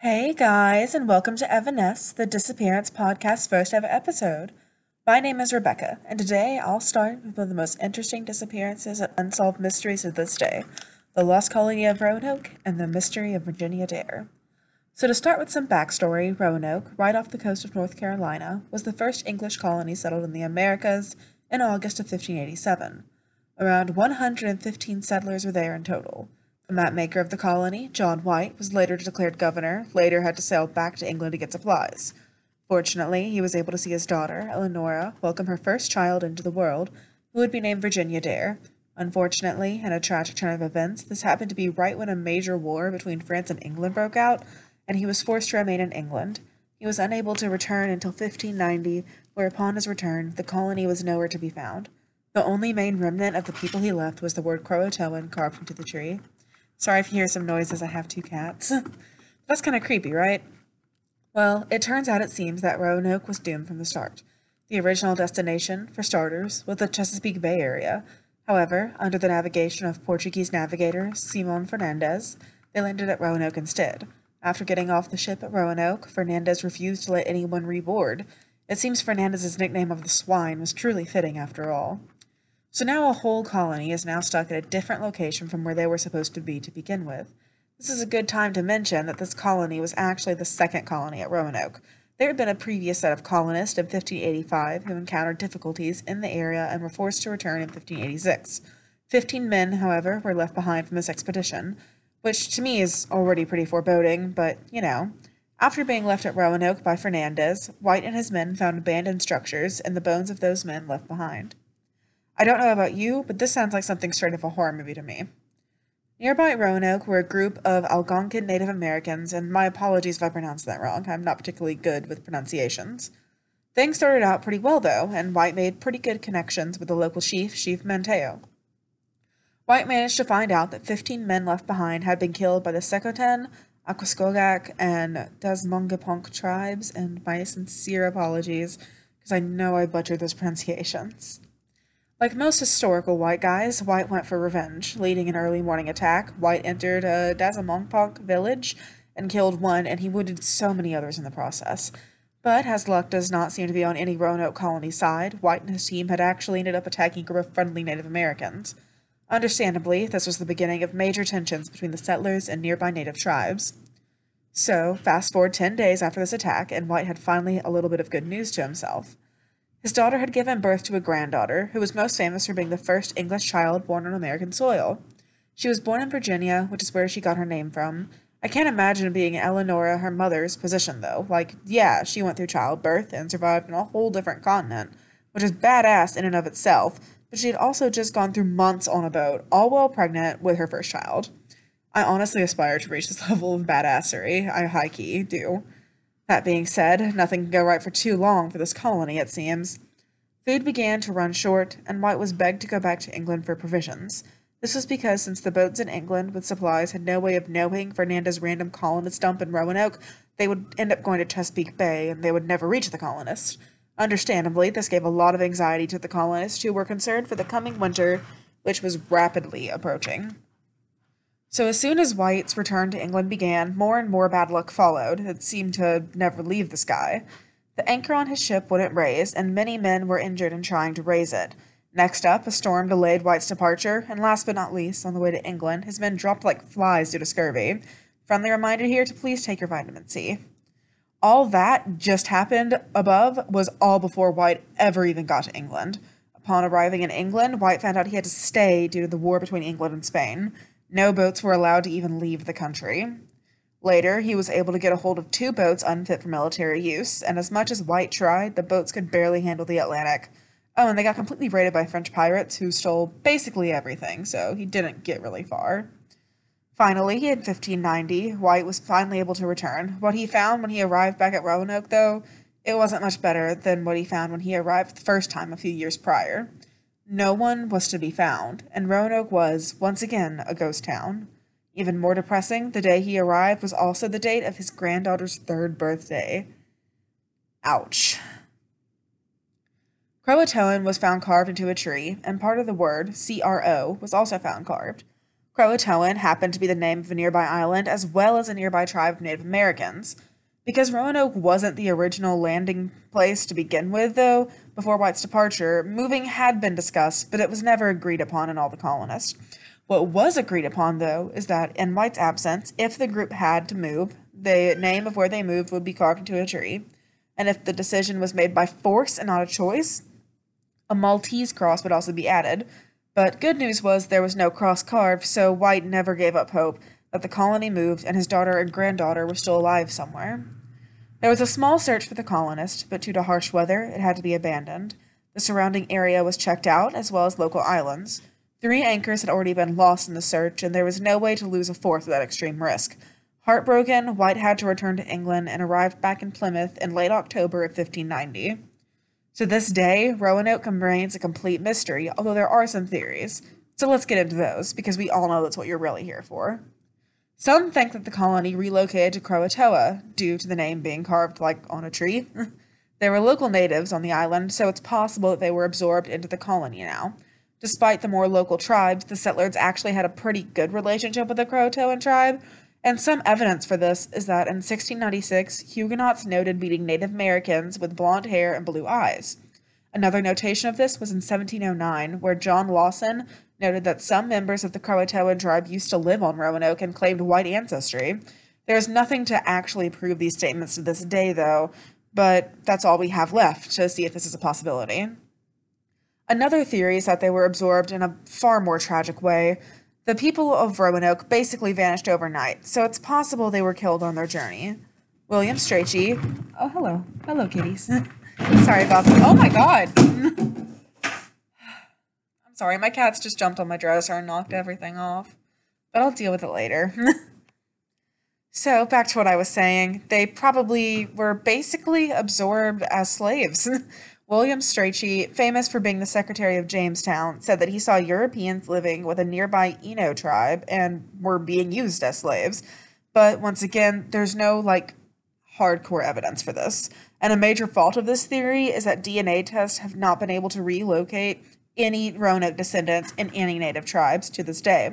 Hey guys, and welcome to Evanesc, the Disappearance Podcast's first ever episode. My name is Rebecca, and today I'll start with one of the most interesting disappearances and unsolved mysteries of this day, the Lost Colony of Roanoke and the mystery of Virginia Dare. So to start with some backstory, Roanoke, right off the coast of North Carolina, was the first English colony settled in the Americas in August of 1587. Around 115 settlers were there in total. The mapmaker of the colony, John White, was later declared governor, later had to sail back to England to get supplies. Fortunately, he was able to see his daughter, Eleonora, welcome her first child into the world, who would be named Virginia Dare. Unfortunately, in a tragic turn of events, this happened to be right when a major war between France and England broke out, and he was forced to remain in England. He was unable to return until 1590, where upon his return, the colony was nowhere to be found. The only main remnant of the people he left was the word Croatoan carved into the tree. Sorry if you hear some noises, I have two cats. That's kind of creepy, right? Well, it turns out it seems that Roanoke was doomed from the start. The original destination, for starters, was the Chesapeake Bay area. However, under the navigation of Portuguese navigator Simon Fernandez, they landed at Roanoke instead. After getting off the ship at Roanoke, Fernandez refused to let anyone reboard. It seems Fernandez's nickname of the swine was truly fitting after all. So now a whole colony is now stuck at a different location from where they were supposed to be to begin with. This is a good time to mention that this colony was actually the second colony at Roanoke. There had been a previous set of colonists in 1585 who encountered difficulties in the area and were forced to return in 1586. 15 men, however, were left behind from this expedition, which to me is already pretty foreboding, but you know. After being left at Roanoke by Fernandez, White and his men found abandoned structures and the bones of those men left behind. I don't know about you, but this sounds like something straight of a horror movie to me. Nearby Roanoke were a group of Algonquin Native Americans, and my apologies if I pronounced that wrong. I'm not particularly good with pronunciations. Things started out pretty well, though, and White made pretty good connections with the local chief, Chief Manteo. White managed to find out that 15 men left behind had been killed by the Sekoten, Akwaskogak, and Dasamongueponke tribes, and my sincere apologies, because I know I butchered those pronunciations. Like most historical white guys, White went for revenge. Leading an early morning attack, White entered a Dazamonkpok village and killed one, and he wounded so many others in the process. But as luck does not seem to be on any Roanoke colony side, White and his team had actually ended up attacking a group of friendly Native Americans. Understandably, this was the beginning of major tensions between the settlers and nearby Native tribes. So, fast forward 10 days after this attack, and White had finally a little bit of good news to himself. His daughter had given birth to a granddaughter, who was most famous for being the first English child born on American soil. She was born in Virginia, which is where she got her name from. I can't imagine being Eleonora, her mother's, position, though. Like, yeah, she went through childbirth and survived on a whole different continent, which is badass in and of itself, but she had also just gone through months on a boat, all while pregnant with her first child. I honestly aspire to reach this level of badassery. I high-key do. That being said, nothing can go right for too long for this colony, it seems. Food began to run short, and White was begged to go back to England for provisions. This was because since the boats in England with supplies had no way of knowing Fernandez's random colonist dump in Roanoke, they would end up going to Chesapeake Bay, and they would never reach the colonists. Understandably, this gave a lot of anxiety to the colonists, who were concerned for the coming winter, which was rapidly approaching. So as soon as White's return to England began, more and more bad luck followed that seemed to never leave the sky. The anchor on his ship wouldn't raise, and many men were injured in trying to raise it. Next up, a storm delayed White's departure, and last but not least, on the way to England, his men dropped like flies due to scurvy. Friendly reminder here to please take your vitamin C. All that just happened above was all before White ever even got to England. Upon arriving in England, White found out he had to stay due to the war between England and Spain. No boats were allowed to even leave the country. Later, he was able to get a hold of two boats unfit for military use, and as much as White tried, the boats could barely handle the Atlantic. Oh, and they got completely raided by French pirates who stole basically everything, so he didn't get really far. Finally, in 1590, White was finally able to return. What he found when he arrived back at Roanoke, though, it wasn't much better than what he found when he arrived the first time a few years prior. No one was to be found, and Roanoke was, once again, a ghost town. Even more depressing, the day he arrived was also the date of his granddaughter's third birthday. Ouch. Croatoan was found carved into a tree, and part of the word, C-R-O, was also found carved. Croatoan happened to be the name of a nearby island as well as a nearby tribe of Native Americans. Because Roanoke wasn't the original landing place to begin with, though, before White's departure, moving had been discussed, but it was never agreed upon in all the colonists. What was agreed upon, though, is that, in White's absence, if the group had to move, the name of where they moved would be carved into a tree, and if the decision was made by force and not a choice, a Maltese cross would also be added. But good news was there was no cross carved, so White never gave up hope that the colony moved and his daughter and granddaughter were still alive somewhere. There was a small search for the colonist, but due to harsh weather, it had to be abandoned. The surrounding area was checked out, as well as local islands. 3 anchors had already been lost in the search, and there was no way to lose a fourth without extreme risk. Heartbroken, White had to return to England and arrived back in Plymouth in late October of 1590. To this day, Roanoke remains a complete mystery, although there are some theories. So let's get into those, because we all know that's what you're really here for. Some think that the colony relocated to Croatoa, due to the name being carved like on a tree. There were local natives on the island, so it's possible that they were absorbed into the colony now. Despite the more local tribes, the settlers actually had a pretty good relationship with the Croatoan tribe, and some evidence for this is that in 1696, Huguenots noted meeting Native Americans with blonde hair and blue eyes. Another notation of this was in 1709, where John Lawson noted that some members of the Croatoan tribe used to live on Roanoke and claimed white ancestry. There is nothing to actually prove these statements to this day, though, but that's all we have left to see if this is a possibility. Another theory is that they were absorbed in a far more tragic way. The people of Roanoke basically vanished overnight, so it's possible they were killed on their journey. William Strachey... Oh, hello. Hello, kitties. Sorry about that. Oh, my God! Sorry, my cat's just jumped on my dresser and knocked everything off, but I'll deal with it later. So, back to what I was saying, they probably were basically absorbed as slaves. William Strachey, famous for being the secretary of Jamestown, said that he saw Europeans living with a nearby Eno tribe and were being used as slaves. But once again, there's no, hardcore evidence for this. And a major fault of this theory is that DNA tests have not been able to relocate any Roanoke descendants in any native tribes to this day.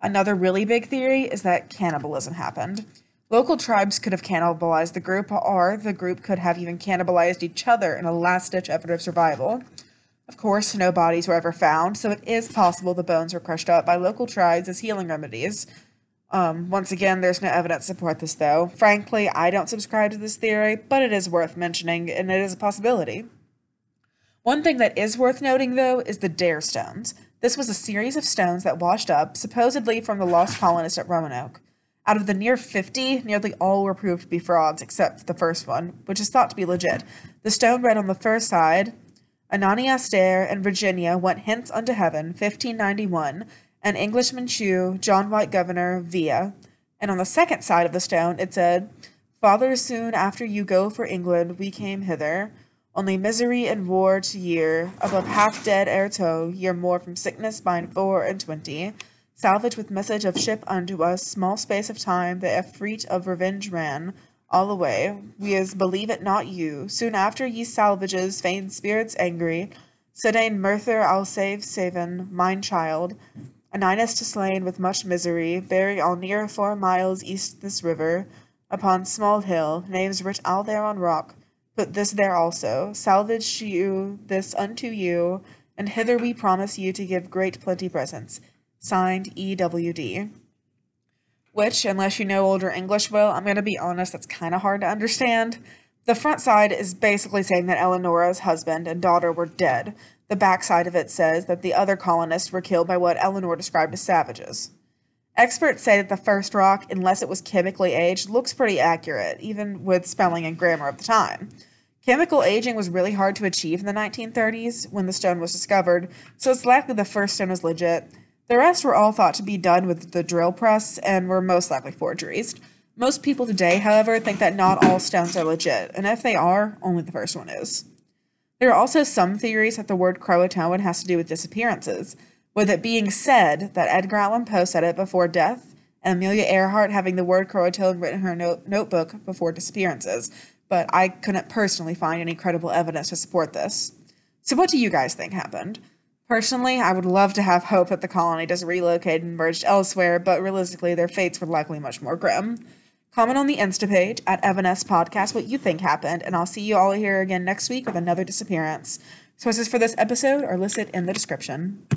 Another really big theory is that cannibalism happened. Local tribes could have cannibalized the group, or the group could have even cannibalized each other in a last-ditch effort of survival. Of course, no bodies were ever found, so it is possible the bones were crushed up by local tribes as healing remedies. Once again, there's no evidence to support this, though. Frankly, I don't subscribe to this theory, but it is worth mentioning, and it is a possibility. One thing that is worth noting, though, is the Dare Stones. This was a series of stones that washed up, supposedly from the lost colonists at Roanoke. Out of the near 50, nearly all were proved to be frauds, except the first one, which is thought to be legit. The stone read on the first side, Ananias Dare and Virginia went hence unto heaven, 1591, an Englishman shew, John White governor, via. And on the second side of the stone, it said, Father, soon after you go for England, we came hither. Only misery and war to year, above half dead ere toe, year more from sickness bind 4 and 20. Salvage with message of ship unto us, small space of time, the effreet of revenge ran, all away. We as believe it not you, soon after ye salvages, fain spirits angry, Sedain murther I'll save Savin, mine child, Ananus to slain with much misery, bury all near 4 miles east this river, upon small hill, names writ all there on rock, put this there also, salvage you this unto you, and hither we promise you to give great plenty presents. Signed, E.W.D. Which, unless you know older English well, I'm going to be honest, that's kind of hard to understand. The front side is basically saying that Eleonora's husband and daughter were dead. The back side of it says that the other colonists were killed by what Eleanor described as savages. Experts say that the first rock, unless it was chemically aged, looks pretty accurate, even with spelling and grammar of the time. Chemical aging was really hard to achieve in the 1930s when the stone was discovered, so it's likely the first stone was legit. The rest were all thought to be done with the drill press and were most likely forgeries. Most people today, however, think that not all stones are legit, and if they are, only the first one is. There are also some theories that the word Croatoan has to do with disappearances, with it being said that Edgar Allan Poe said it before death, and Amelia Earhart having the word Croatoan written in her notebook before disappearances, but I couldn't personally find any credible evidence to support this. So what do you guys think happened? Personally, I would love to have hope that the colony doesn't relocate and merged elsewhere, but realistically, their fates were likely much more grim. Comment on the Insta page at Evanesc Podcast what you think happened, and I'll see you all here again next week with another disappearance. Sources for this episode are listed in the description.